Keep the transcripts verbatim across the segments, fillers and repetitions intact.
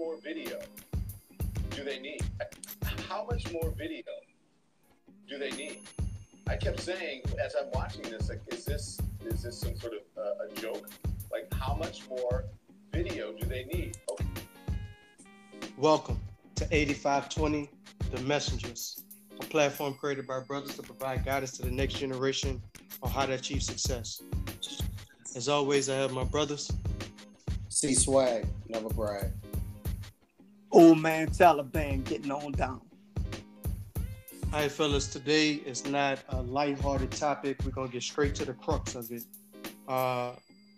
more video do they need? How much more video do they need? I kept saying as I'm watching this, like, is this is this some sort of uh, a joke? Like, how much more video do they need? Okay. Welcome to eighty-five twenty The Messengers, a platform created by brothers to provide guidance to the next generation on how to achieve success. As always, I have my brothers. See Swag, never brag. Old man Taliban getting on down. Hi, fellas. Today is not a lighthearted topic. We're going to get straight to the crux of it. Uh,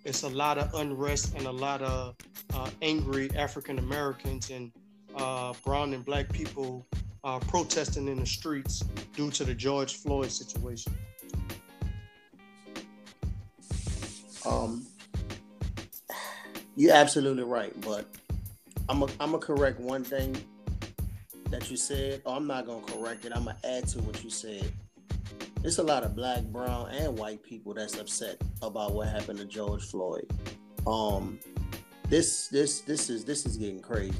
it's a lot of unrest and a lot of uh, angry African Americans and uh, brown and black people uh, protesting in the streets due to the George Floyd situation. Um, you're absolutely right, but I'm a, I'm a correct one thing that you said. Oh, I'm not gonna correct it. I'm gonna add to what you said. There's a lot of black, brown, and white people that's upset about what happened to George Floyd. Um, this this this is this is getting crazy.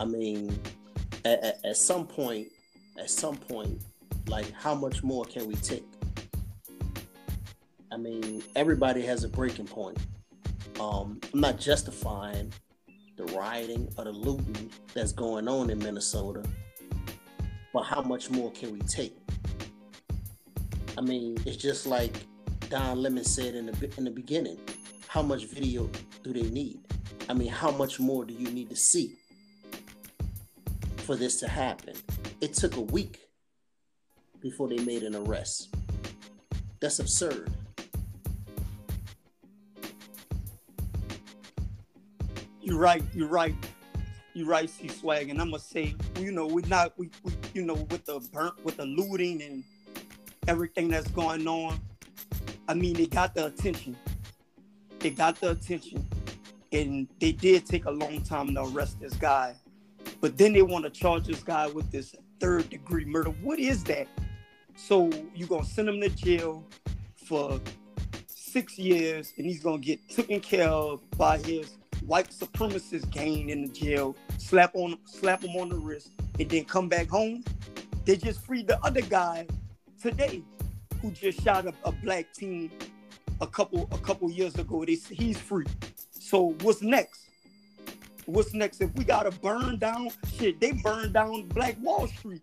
I mean, at, at, at some point, at some point, like, how much more can we take? I mean, everybody has a breaking point. Um, I'm not justifying the rioting or the looting that's going on in Minnesota, but how much more can we take? I mean, it's just like Don Lemon said in the in the beginning. How much video do they need? I mean, how much more do you need to see for this to happen? It took a week before they made an arrest. That's absurd. You're right, you're right, you're right, C Swag. And I'm gonna say, you know, we're not, we, we, you know, with the burnt, with the looting and everything that's going on. I mean, they got the attention. They got the attention, and they did take a long time to arrest this guy. But then they want to charge this guy with this third degree murder. What is that? So you're gonna send him to jail for six years, and he's gonna get taken care of by his white supremacist gang in the jail, slap on, slap him on the wrist, and then come back home. They just freed the other guy today, who just shot a, a black teen a couple a couple years ago. They he's free. So what's next? What's next? If we gotta burn down shit, they burned down Black Wall Street.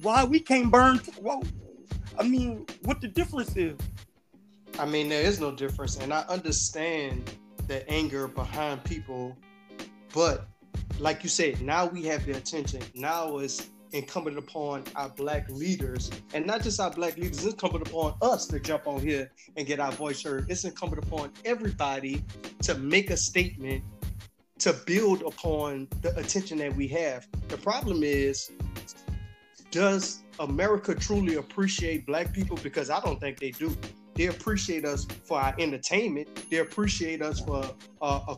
Why we can't burn? Well, I mean, what the difference is? I mean, there is no difference, and I understand the anger behind people, but like you said, now we have the attention. Now it's incumbent upon our black leaders, and not just our black leaders, it's incumbent upon us to jump on here and get our voice heard. It's incumbent upon everybody to make a statement to build upon the attention that we have. The problem is, does America truly appreciate black people? Because I don't think they do. They appreciate us for our entertainment. They appreciate us for uh, uh,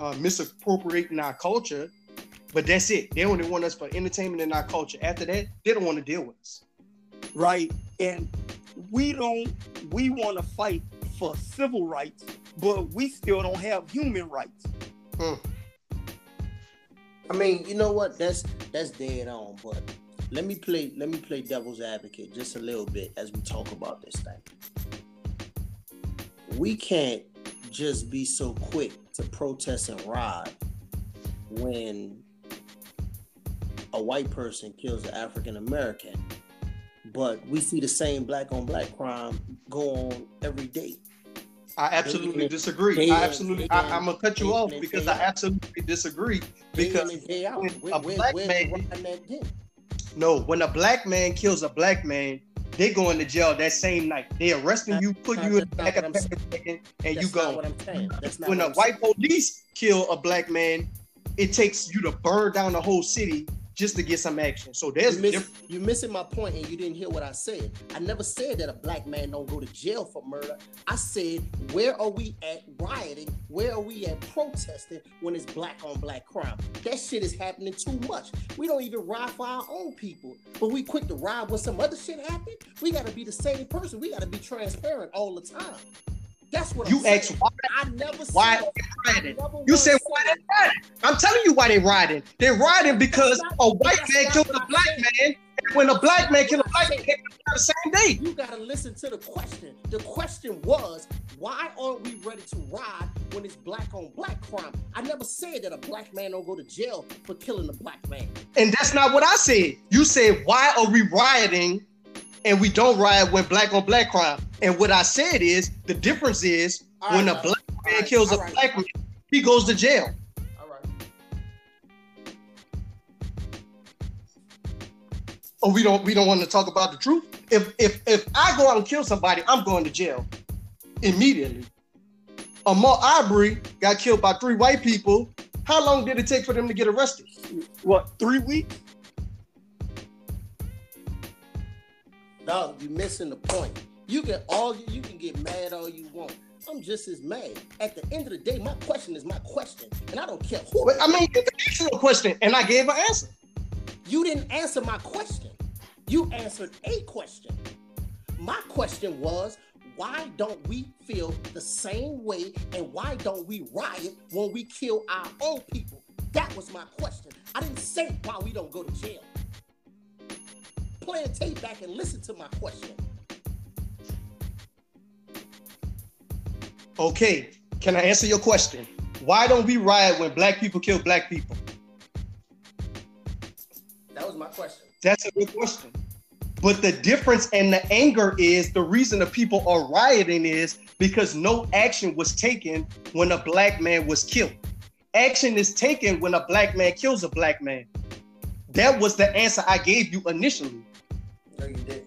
uh, misappropriating our culture. But that's it. They only want us for entertainment and our culture. After that, they don't want to deal with us. Right. And we don't, we want to fight for civil rights, but we still don't have human rights. Hmm. I mean, you know what? That's, that's dead on, but let me play, let me play devil's advocate just a little bit as we talk about this thing. We can't just be so quick to protest and riot when a white person kills an African American, but we see the same black on black crime go on every day. I absolutely day disagree. Day I absolutely, I, I'm gonna cut you off because I absolutely disagree because day when when, a when, black when man, no, when a black man kills a black man, they going to jail that same night. They arresting that's you, put you in the back of the and that's you go. When a white police kill a black man, it takes you to burn down the whole city just to get some action. So there's you're, miss, you're missing my point, and you didn't hear what I said. I never said that a black man don't go to jail for murder. I said, where are we at rioting? Where are we at protesting when it's black on black crime? That shit is happening too much. We don't even ride for our own people, but we quick to ride when some other shit happened. We gotta be the same person. We gotta be transparent all the time. That's what you asked. Why, I never why they rioting? You said why they rioting? I'm telling you why they rioting. They rioting because not, a white that's man that's killed a black man, and when a black man killed a black man, the same day. You gotta listen to the question. The question was, why aren't we ready to ride when it's black on black crime? I never said that a black man don't go to jail for killing a black man. And that's not what I said. You said why are we rioting? And we don't riot when black on black crime. And what I said is, the difference is right, when a right, black man right, kills a right, black man, he goes to jail. All right. Oh, we don't we don't want to talk about the truth. If if if I go out and kill somebody, I'm going to jail immediately. Ahmaud Arbery got killed by three white people. How long did it take for them to get arrested? What, three weeks? Dog, you're missing the point. You can all you can get mad all you want. I'm just as mad. At the end of the day, my question is my question, and I don't care who. I mean, you answered a question, and I gave an answer. You didn't answer my question. You answered a question. My question was, why don't we feel the same way, and why don't we riot when we kill our own people? That was my question. I didn't say why we don't go to jail. Play a tape back and listen to my question. Okay, can I answer your question? Why don't we riot when black people kill black people? That was my question. That's a good question. But the difference and the anger is the reason the people are rioting is because no action was taken when a black man was killed. Action is taken when a black man kills a black man. That was the answer I gave you initially. No, you didn't.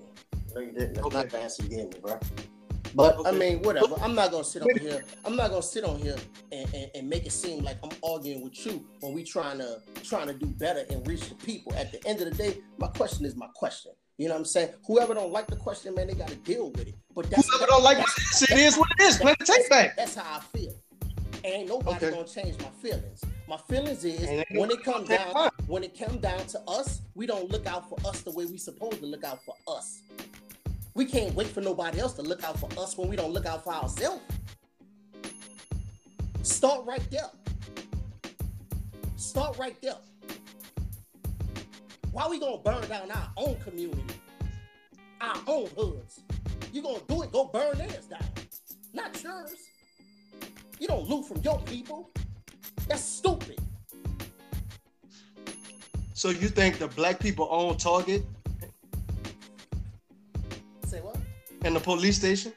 No, you didn't. That's okay. Not the answer you gave me, bro. But okay. I mean, whatever. I'm not gonna sit on here. I'm not gonna sit on here and, and, and make it seem like I'm arguing with you when we trying to trying to do better and reach the people. At the end of the day, my question is my question. You know what I'm saying? Whoever don't like the question, man, they gotta deal with it. But that's whoever don't like my answer, it is what it is. Play the tape back. That's how I feel. Ain't nobody okay. gonna change my feelings. My feelings is when it comes down fun. when it comes down to us, we don't look out for us the way we supposed to look out for us. We can't wait for nobody else to look out for us when we don't look out for ourselves. Start right there. Start right there. Why we gonna burn down our own community? Our own hoods. You gonna do it, go burn theirs down. Not yours. You don't loot from your people. That's stupid. So you think the black people own Target? Say what? And the police station?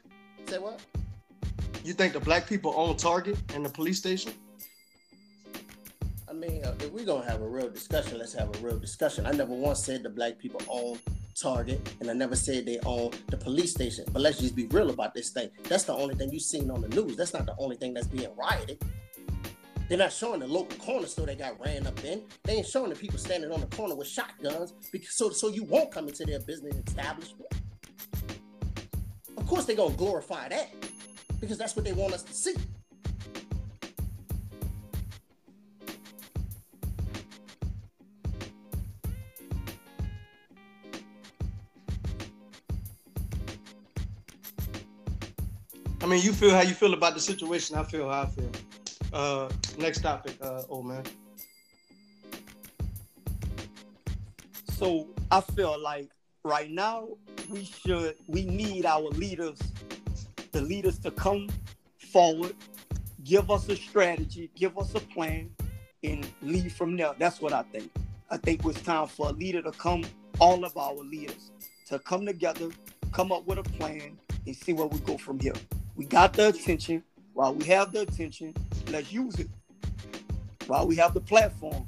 Say what? You think the black people own Target and the police station? I mean, if we're going to have a real discussion, let's have a real discussion. I never once said the black people own Target, and I never said they own the police station. But let's just be real about this thing. That's the only thing you've seen on the news. That's not the only thing that's being rioted. They're not showing the local corner store they got ran up in. They ain't showing the people standing on the corner with shotguns because so, so you won't come into their business establishment. Of course they're going to glorify that because that's what they want us to see. I mean, you feel how you feel about the situation. I feel how I feel. Uh, next topic, uh, old man. So I feel like right now we should, we need our leaders, the leaders to come forward, give us a strategy, give us a plan, and lead from there. That's what I think. I think it's time for a leader to come, all of our leaders, to come together, come up with a plan, and see where we go from here. We got the attention. While we have the attention, let's use it. While we have the platform,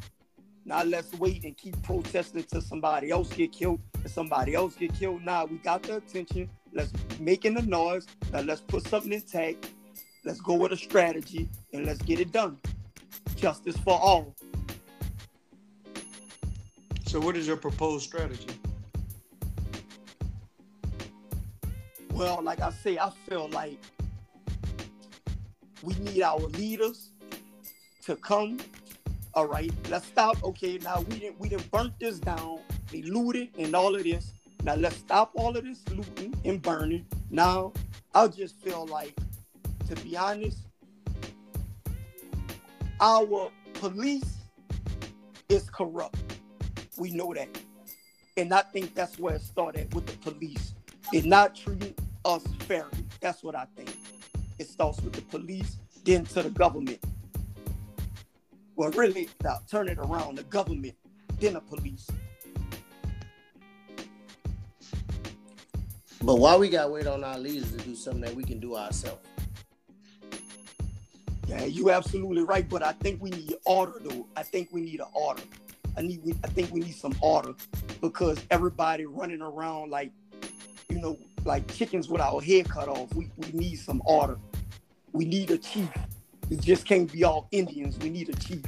now let's wait and keep protesting until somebody else get killed and somebody else get killed. Now we got the attention. Let's make in the noise. Now let's put something intact. Let's go with a strategy and let's get it done. Justice for all. So what is your proposed strategy? Well, like I say, I feel like we need our leaders to come. All right, let's stop. Okay, now we didn't we didn't burnt this down. They looted and all of this. Now let's stop all of this looting and burning. Now I just feel like to be honest, our police is corrupt. We know that. And I think that's where it started with the police. It's not treating us fairly. That's what I think. It starts with the police, then to the government. Well, really, now, turn it around. The government, then the police. But why we gotta wait on our leaders to do something that we can do ourselves? Yeah, you absolutely right. But I think we need order, though. I think we need an order. I need. We, I think we need some order, because everybody running around like, you know, like chickens with our head cut off. We we need some order. We need a chief. It just can't be all Indians. We need a chief.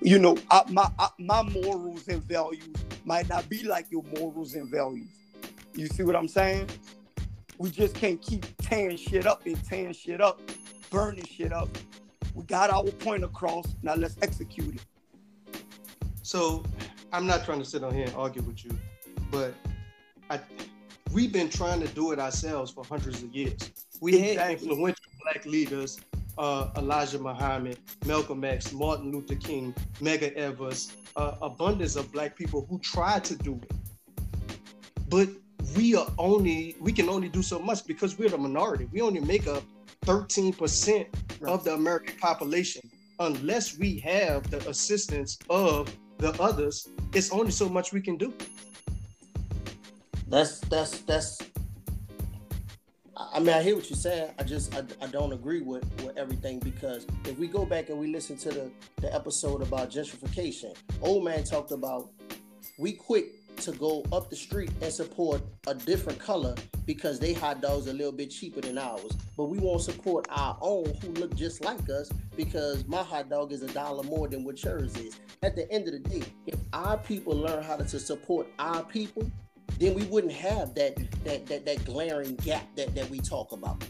You know, I, my I, my morals and values might not be like your morals and values. You see what I'm saying? We just can't keep tearing shit up and tearing shit up, burning shit up. We got our point across. Now let's execute it. So, I'm not trying to sit on here and argue with you, but I, we've been trying to do it ourselves for hundreds of years. We had influential black leaders, uh, Elijah Muhammad, Malcolm X, Martin Luther King, Medgar Evers, uh, abundance of black people who tried to do it. But we are only, we can only do so much because we're the minority. We only make up thirteen percent of the American population. Unless we have the assistance of the others, it's only so much we can do. That's, that's, that's, I mean, I hear what you're saying. I just, I, I don't agree with, with everything, because if we go back and we listen to the, the episode about gentrification, old man talked about we quick to go up the street and support a different color because they hot dogs are a little bit cheaper than ours. But we won't support our own who look just like us because my hot dog is a dollar more than what yours is. At the end of the day, if our people learn how to, to support our people, then we wouldn't have that that that, that glaring gap that, that we talk about.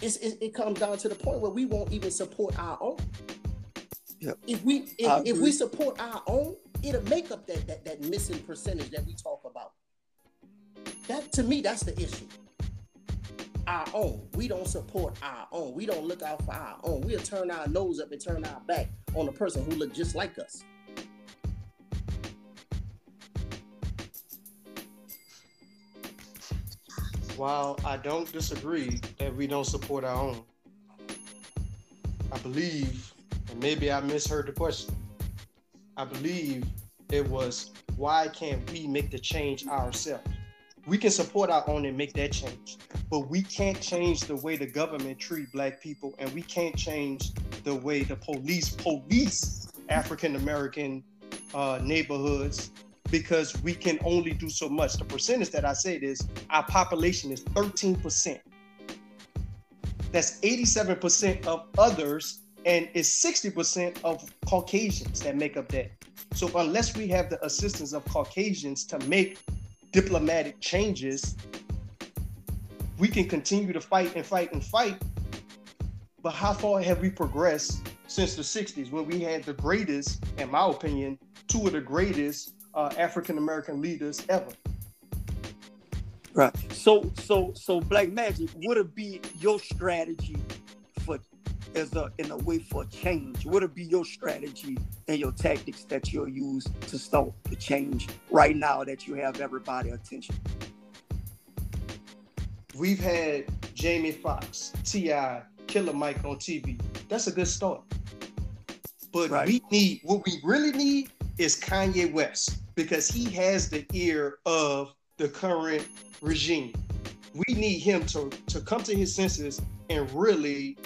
It's, it, it comes down to the point where we won't even support our own. Yep. If we if, if we support our own, it'll make up that, that that missing percentage that we talk about. That, to me, that's the issue. Our own. We don't support our own. We don't look out for our own. We'll turn our nose up and turn our back on a person who looks just like us. While I don't disagree that we don't support our own, I believe, and maybe I misheard the question, I believe it was, why can't we make the change ourselves? We can support our own and make that change, but we can't change the way the government treat black people, and we can't change the way the police police African-American uh, neighborhoods, because we can only do so much. The percentage that I said is our population is thirteen percent. That's eighty-seven percent of others, and it's sixty percent of Caucasians that make up that. So unless we have the assistance of Caucasians to make diplomatic changes, we can continue to fight and fight and fight. But how far have we progressed since the sixties, when we had the greatest, in my opinion, two of the greatest Uh, African-American leaders ever? Right. So, so, so Black Magic, would it be your strategy for, as a, in a way for change? Would it be your strategy and your tactics that you'll use to start the change right now that you have everybody's attention? We've had Jamie Foxx, T I, Killer Mike on T V. That's a good start. But right. we need, what we really need is Kanye West, because he has the ear of the current regime. We need him to, to come to his senses and really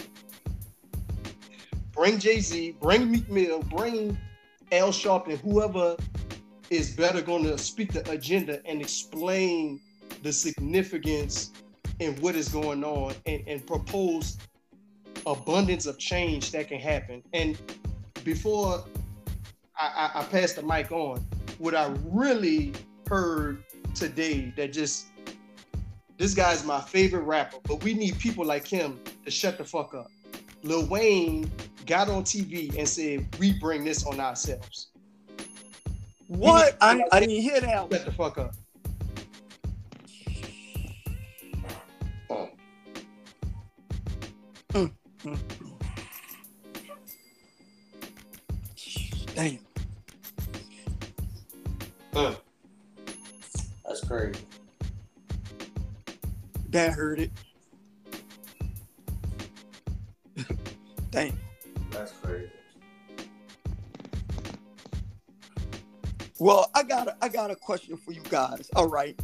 bring Jay-Z, bring Meek Mill, bring Al Sharpton, whoever is better going to speak the agenda and explain the significance and what is going on, and, and propose abundance of change that can happen. And before I, I passed the mic on, what I really heard today, that just, this guy's my favorite rapper, but we need people like him to shut the fuck up. Lil Wayne got on T V and said, we bring this on ourselves. What? I, I didn't hear that. Shut the fuck up. Damn. Uh, That's crazy. That hurt it. Damn. That's crazy. Well, I got a, I got a question for you guys. All right.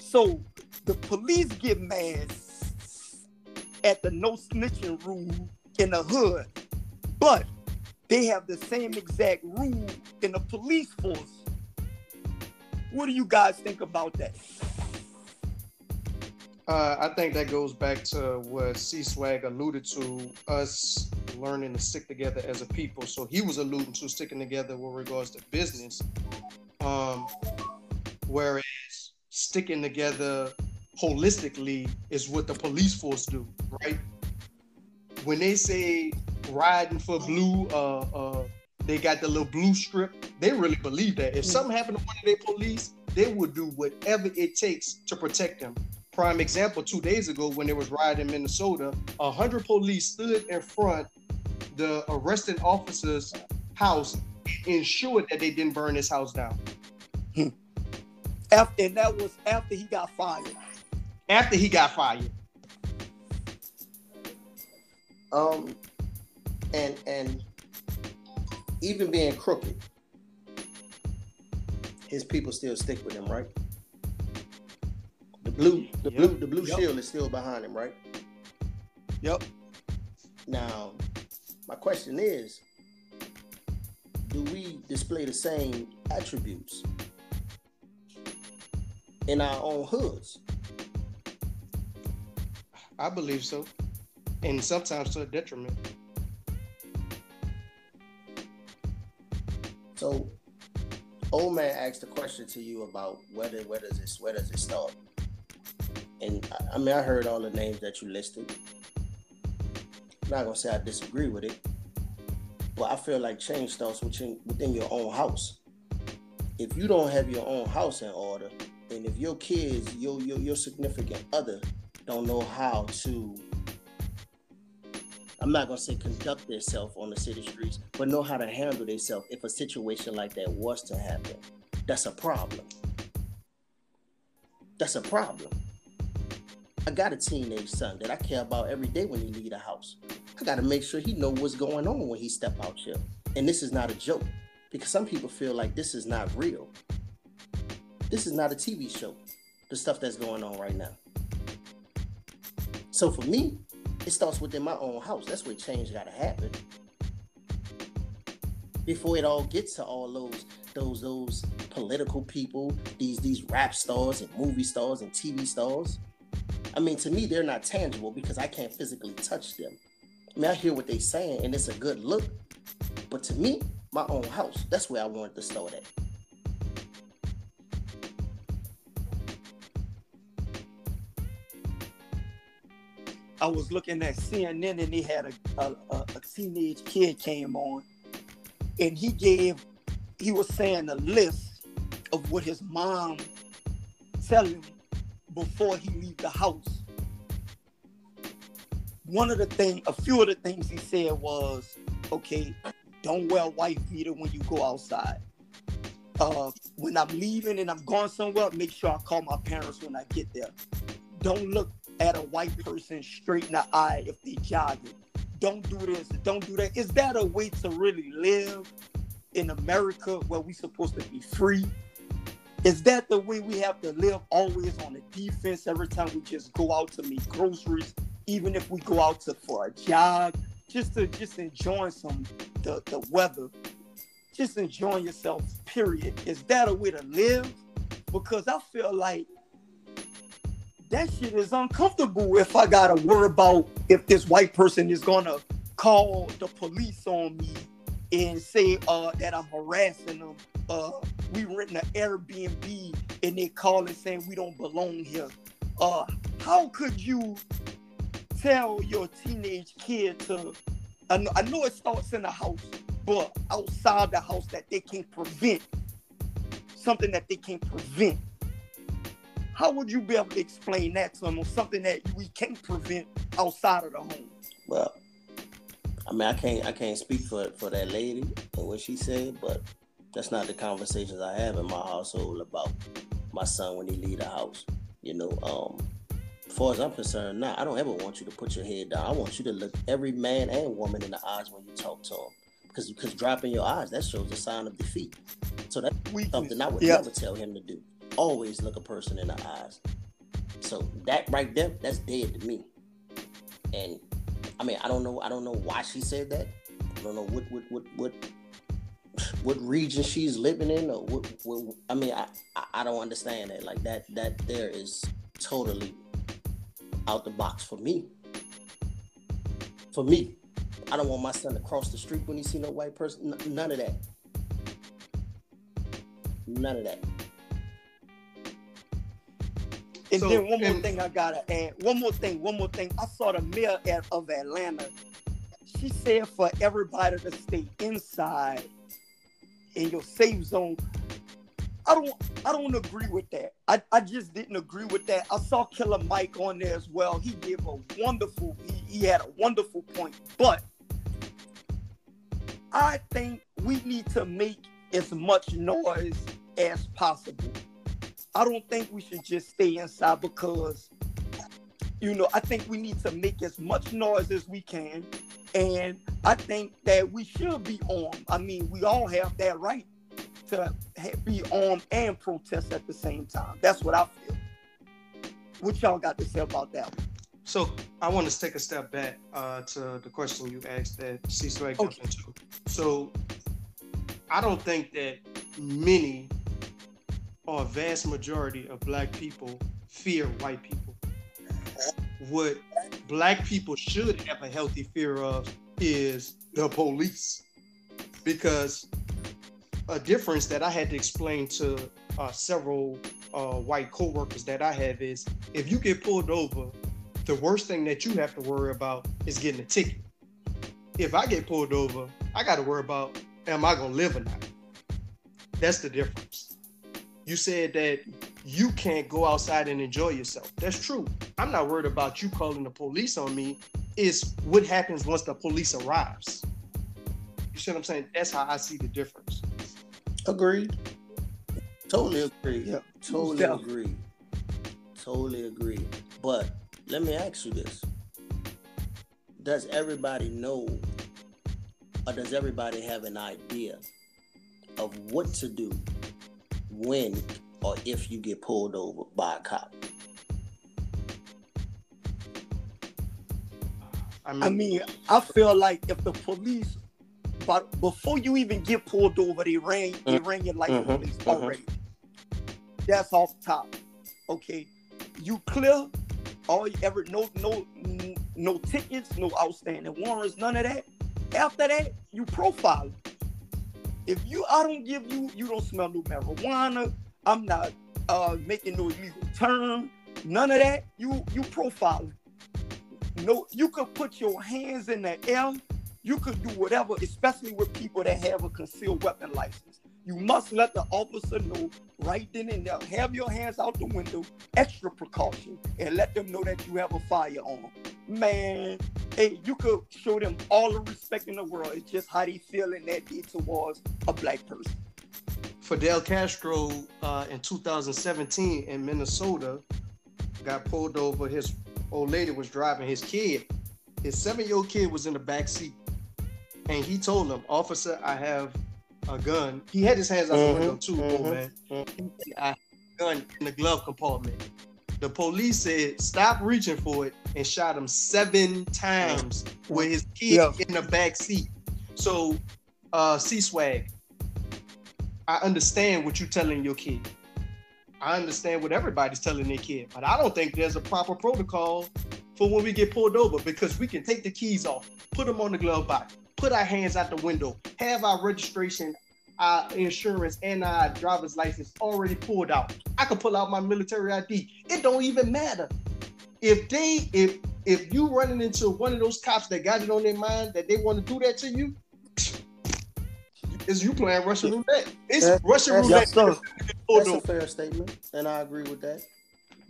So the police get mad at the no snitching rule in the hood, but they have the same exact rule in the police force. What do you guys think about that? Uh, I think that goes back to what C-Swag alluded to, us learning to stick together as a people. So he was alluding to sticking together with regards to business. Um, whereas sticking together holistically is what the police force do, right? When they say riding for blue, uh, uh, they got the little blue strip, they really believe that. If something happened to one of their police, they would do whatever it takes to protect them. Prime example, two days ago when there was riot in Minnesota, one hundred police stood in front the arresting officer's house, ensured that they didn't burn his house down. Hmm. After, and that was after he got fired. After he got fired. Um, and and even being crooked, his people still stick with him, right? The blue, the yep. blue, the blue yep. shield is still behind him, right? Yep. Now, my question is, do we display the same attributes in our own hoods? I believe so. And sometimes to a detriment. So, old man asked a question to you about whether where does it where does it start? And I, I mean, I heard all the names that you listed. I'm not gonna say I disagree with it, but I feel like change starts within, within your own house. If you don't have your own house in order, and if your kids, your your your significant other don't know how to, I'm not going to say conduct themselves on the city streets, but know how to handle themselves if a situation like that was to happen. That's a problem. That's a problem. I got a teenage son that I care about every day when he leave the house. I got to make sure he know what's going on when he step out here. And this is not a joke, because some people feel like this is not real. This is not a T V show, the stuff that's going on right now. So for me, it starts within my own house. That's where change gotta happen. Before it all gets to all those those those political people, these these rap stars and movie stars and T V stars. I mean, to me, they're not tangible because I can't physically touch them. I mean, I hear what they're saying and it's a good look, but to me, my own house, that's where I wanted to start at. I was looking at C N N and they had a, a, a teenage kid came on and he gave, he was saying a list of what his mom tell him before he leave the house. One of the things, a few of the things he said was, okay, don't wear a wife beater when you go outside. Uh, when I'm leaving and I'm going somewhere, make sure I call my parents when I get there. Don't look at a white person straight in the eye if they jogging. Don't do this, don't do that. Is that a way to really live in America where we supposed to be free? Is that the way we have to live, always on the defense every time we just go out to meet groceries, even if we go out to for a jog, just to just enjoy some the, the weather, just enjoying yourself, period. Is that a way to live? Because I feel like that shit is uncomfortable if I gotta worry about if this white person is gonna call the police on me and say uh, that I'm harassing them. Uh, we renting an Airbnb and they calling saying we don't belong here. Uh, how could you tell your teenage kid to, I know, I know it starts in the house, but outside the house that they can't prevent, something that they can't prevent. How would you be able to explain that to them, or something that we can't prevent outside of the home? Well, I mean, I can't I can't speak for for that lady and what she said, but that's not the conversations I have in my household about my son when he leave the house. You know, um, as far as I'm concerned, nah, I don't ever want you to put your head down. I want you to look every man and woman in the eyes when you talk to them, because because dropping your eyes, that shows a sign of defeat. So that's weakness. Something I would yep. never tell him to do. Always look a person in the eyes. So that right there, that's dead to me. And I mean, I don't know, I don't know why she said that. I don't know what what what what, what region she's living in, or what, what I mean, I, I don't understand that. Like that that there is totally out the box for me. For me, I don't want my son to cross the street when he see no white person. N- none of that. None of that. And so, then one more and, thing I gotta add. One more thing, one more thing. I saw the mayor at, of Atlanta. She said for everybody to stay inside in your safe zone. I don't I don't agree with that. I, I just didn't agree with that. I saw Killer Mike on there as well. He gave a wonderful, he, he had a wonderful point. But I think we need to make as much noise as possible. I don't think we should just stay inside because, you know, I think we need to make as much noise as we can. And I think that we should be armed. I mean, we all have that right to be armed and protest at the same time. That's what I feel. What y'all got to say about that one? So I want to take a step back uh, to the question you asked that Cecil had gotten into. So I don't think that many... or a vast majority of black people fear white people. What black people should have a healthy fear of is the police. Because a difference that I had to explain to uh, several uh, white coworkers that I have is, if you get pulled over, the worst thing that you have to worry about is getting a ticket. If I get pulled over, I gotta worry about, am I gonna live or not? That's the difference. You said that you can't go outside and enjoy yourself. That's true. I'm not worried about you calling the police on me. It's what happens once the police arrives. You see what I'm saying? That's how I see the difference. Agreed. Totally agree. Yeah. Totally yeah. agree. Totally agree. But let me ask you this. Does everybody know, or does everybody have an idea of what to do when or if you get pulled over by a cop? I mean, I, mean, I feel like if the police, but before you even get pulled over, they rang, mm-hmm. they rang your license mm-hmm. plates already. Mm-hmm. That's off top. Okay, you clear. All you ever no no no tickets, no outstanding warrants, none of that. After that, you profile. If you, I don't give you, you don't smell no marijuana, I'm not uh, making no illegal term, none of that, you you profiling. No, you could put your hands in the air, you could do whatever, especially with people that have a concealed weapon license. You must let the officer know right then and there, have your hands out the window, extra precaution, and let them know that you have a firearm. Man, hey, you could show them all the respect in the world. It's just how they feeling that day towards a black person. Fidel Castro uh, in two thousand seventeen in Minnesota got pulled over. His old lady was driving his kid. His seven-year-old kid was in the back seat. And he told him, "Officer, I have a gun." He had his hands out mm-hmm, the window too, mm-hmm, old man. Mm-hmm. He said, "I have a gun in the glove compartment." The police said, "Stop reaching for it," and shot him seven times with his kid yeah. in the back seat. So, uh, C-Swag, I understand what you're telling your kid. I understand what everybody's telling their kid, but I don't think there's a proper protocol for when we get pulled over, because we can take the keys off, put them on the glove box, put our hands out the window, have our registration, our insurance, and our driver's license already pulled out. I could pull out my military I D. It don't even matter. If they, if if you running into one of those cops that got it on their mind that they want to do that to you, is you playing Russian roulette. It's that, Russian that's, roulette. That's, that's a fair statement, and I agree with that.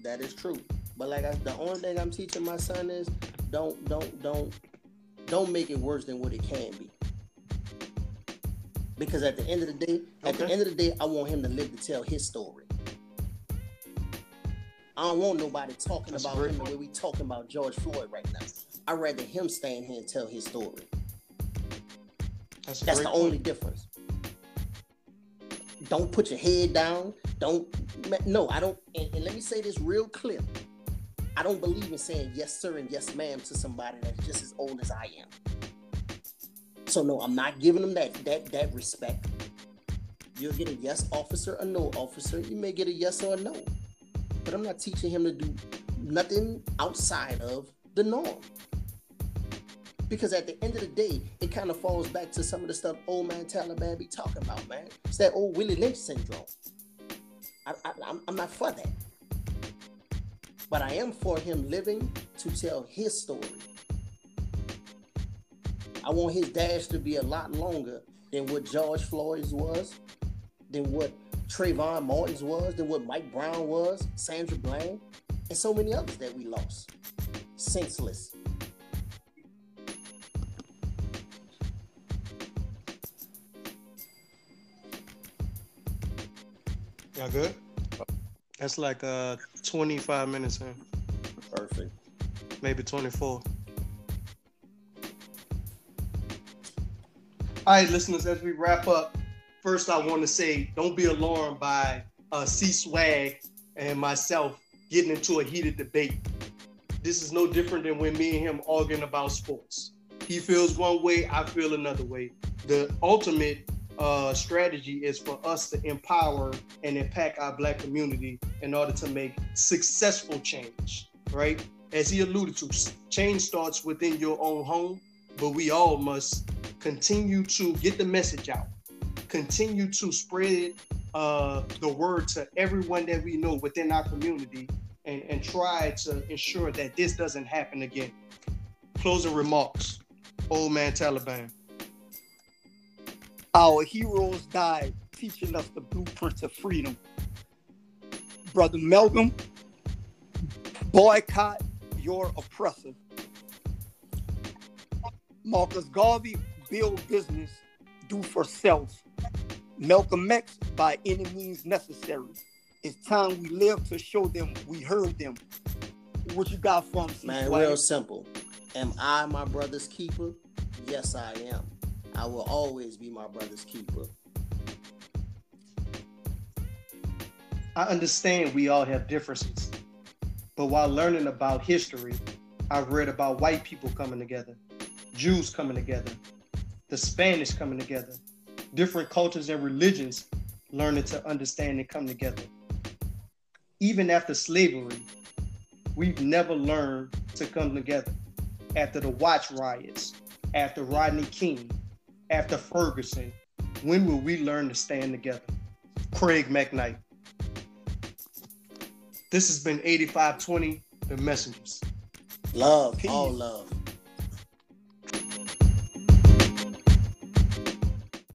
That is true. But like I, the only thing I'm teaching my son is don't, don't, don't don't make it worse than what it can be. Because at the end of the day, okay. at the end of the day, I want him to live to tell his story. I don't want nobody talking That's about him the way we talking about George Floyd right now. I'd rather him stand here and tell his story. That's, That's the point. Only difference. Don't put your head down. Don't, no, I don't, and, and let me say this real clear. I don't believe in saying yes sir and yes ma'am to somebody that's just as old as I am. So no, I'm not giving them that that that respect. You'll get a yes officer, a no officer. You may get a yes or a no. But I'm not teaching him to do nothing outside of the norm. Because at the end of the day, it kind of falls back to some of the stuff old man Taliban be talking about, man. It's that old Willie Lynch syndrome. I, I, I'm, I'm not for that. But I am for him living to tell his story. I want his dash to be a lot longer than what George Floyd's was, than what Trayvon Martin's was, than what Mike Brown was, Sandra Bland, and so many others that we lost. Senseless. Y'all good? That's like uh, twenty-five minutes in. Perfect. Maybe twenty-four. All right, listeners, as we wrap up, first I want to say don't be alarmed by uh, C-Swag and myself getting into a heated debate. This is no different than when me and him arguing about sports. He feels one way, I feel another way. The ultimate uh, strategy is for us to empower and impact our Black community in order to make successful change, right? As he alluded to, change starts within your own home, but we all must continue to get the message out, continue to spread uh, the word to everyone that we know within our community, and, and try to ensure that this doesn't happen again. Closing remarks, old man Taliban. Our heroes died teaching us the blueprint of freedom. Brother Malcolm, boycott your oppressor. Marcus Garvey, build business, do for self. Malcolm X, by any means necessary. It's time we live to show them we heard them. What you got from C-Swag? Man, real simple. Am I my brother's keeper? Yes, I am. I will always be my brother's keeper. I understand we all have differences, but while learning about history, I've read about white people coming together, Jews coming together, the Spanish coming together, different cultures and religions learning to understand and come together. Even after slavery, we've never learned to come together. After the Watts riots, after Rodney King, after Ferguson, when will we learn to stand together? Craig McKnight. This has been eighty-five twenty, The Messengers. Love, Peace. All love.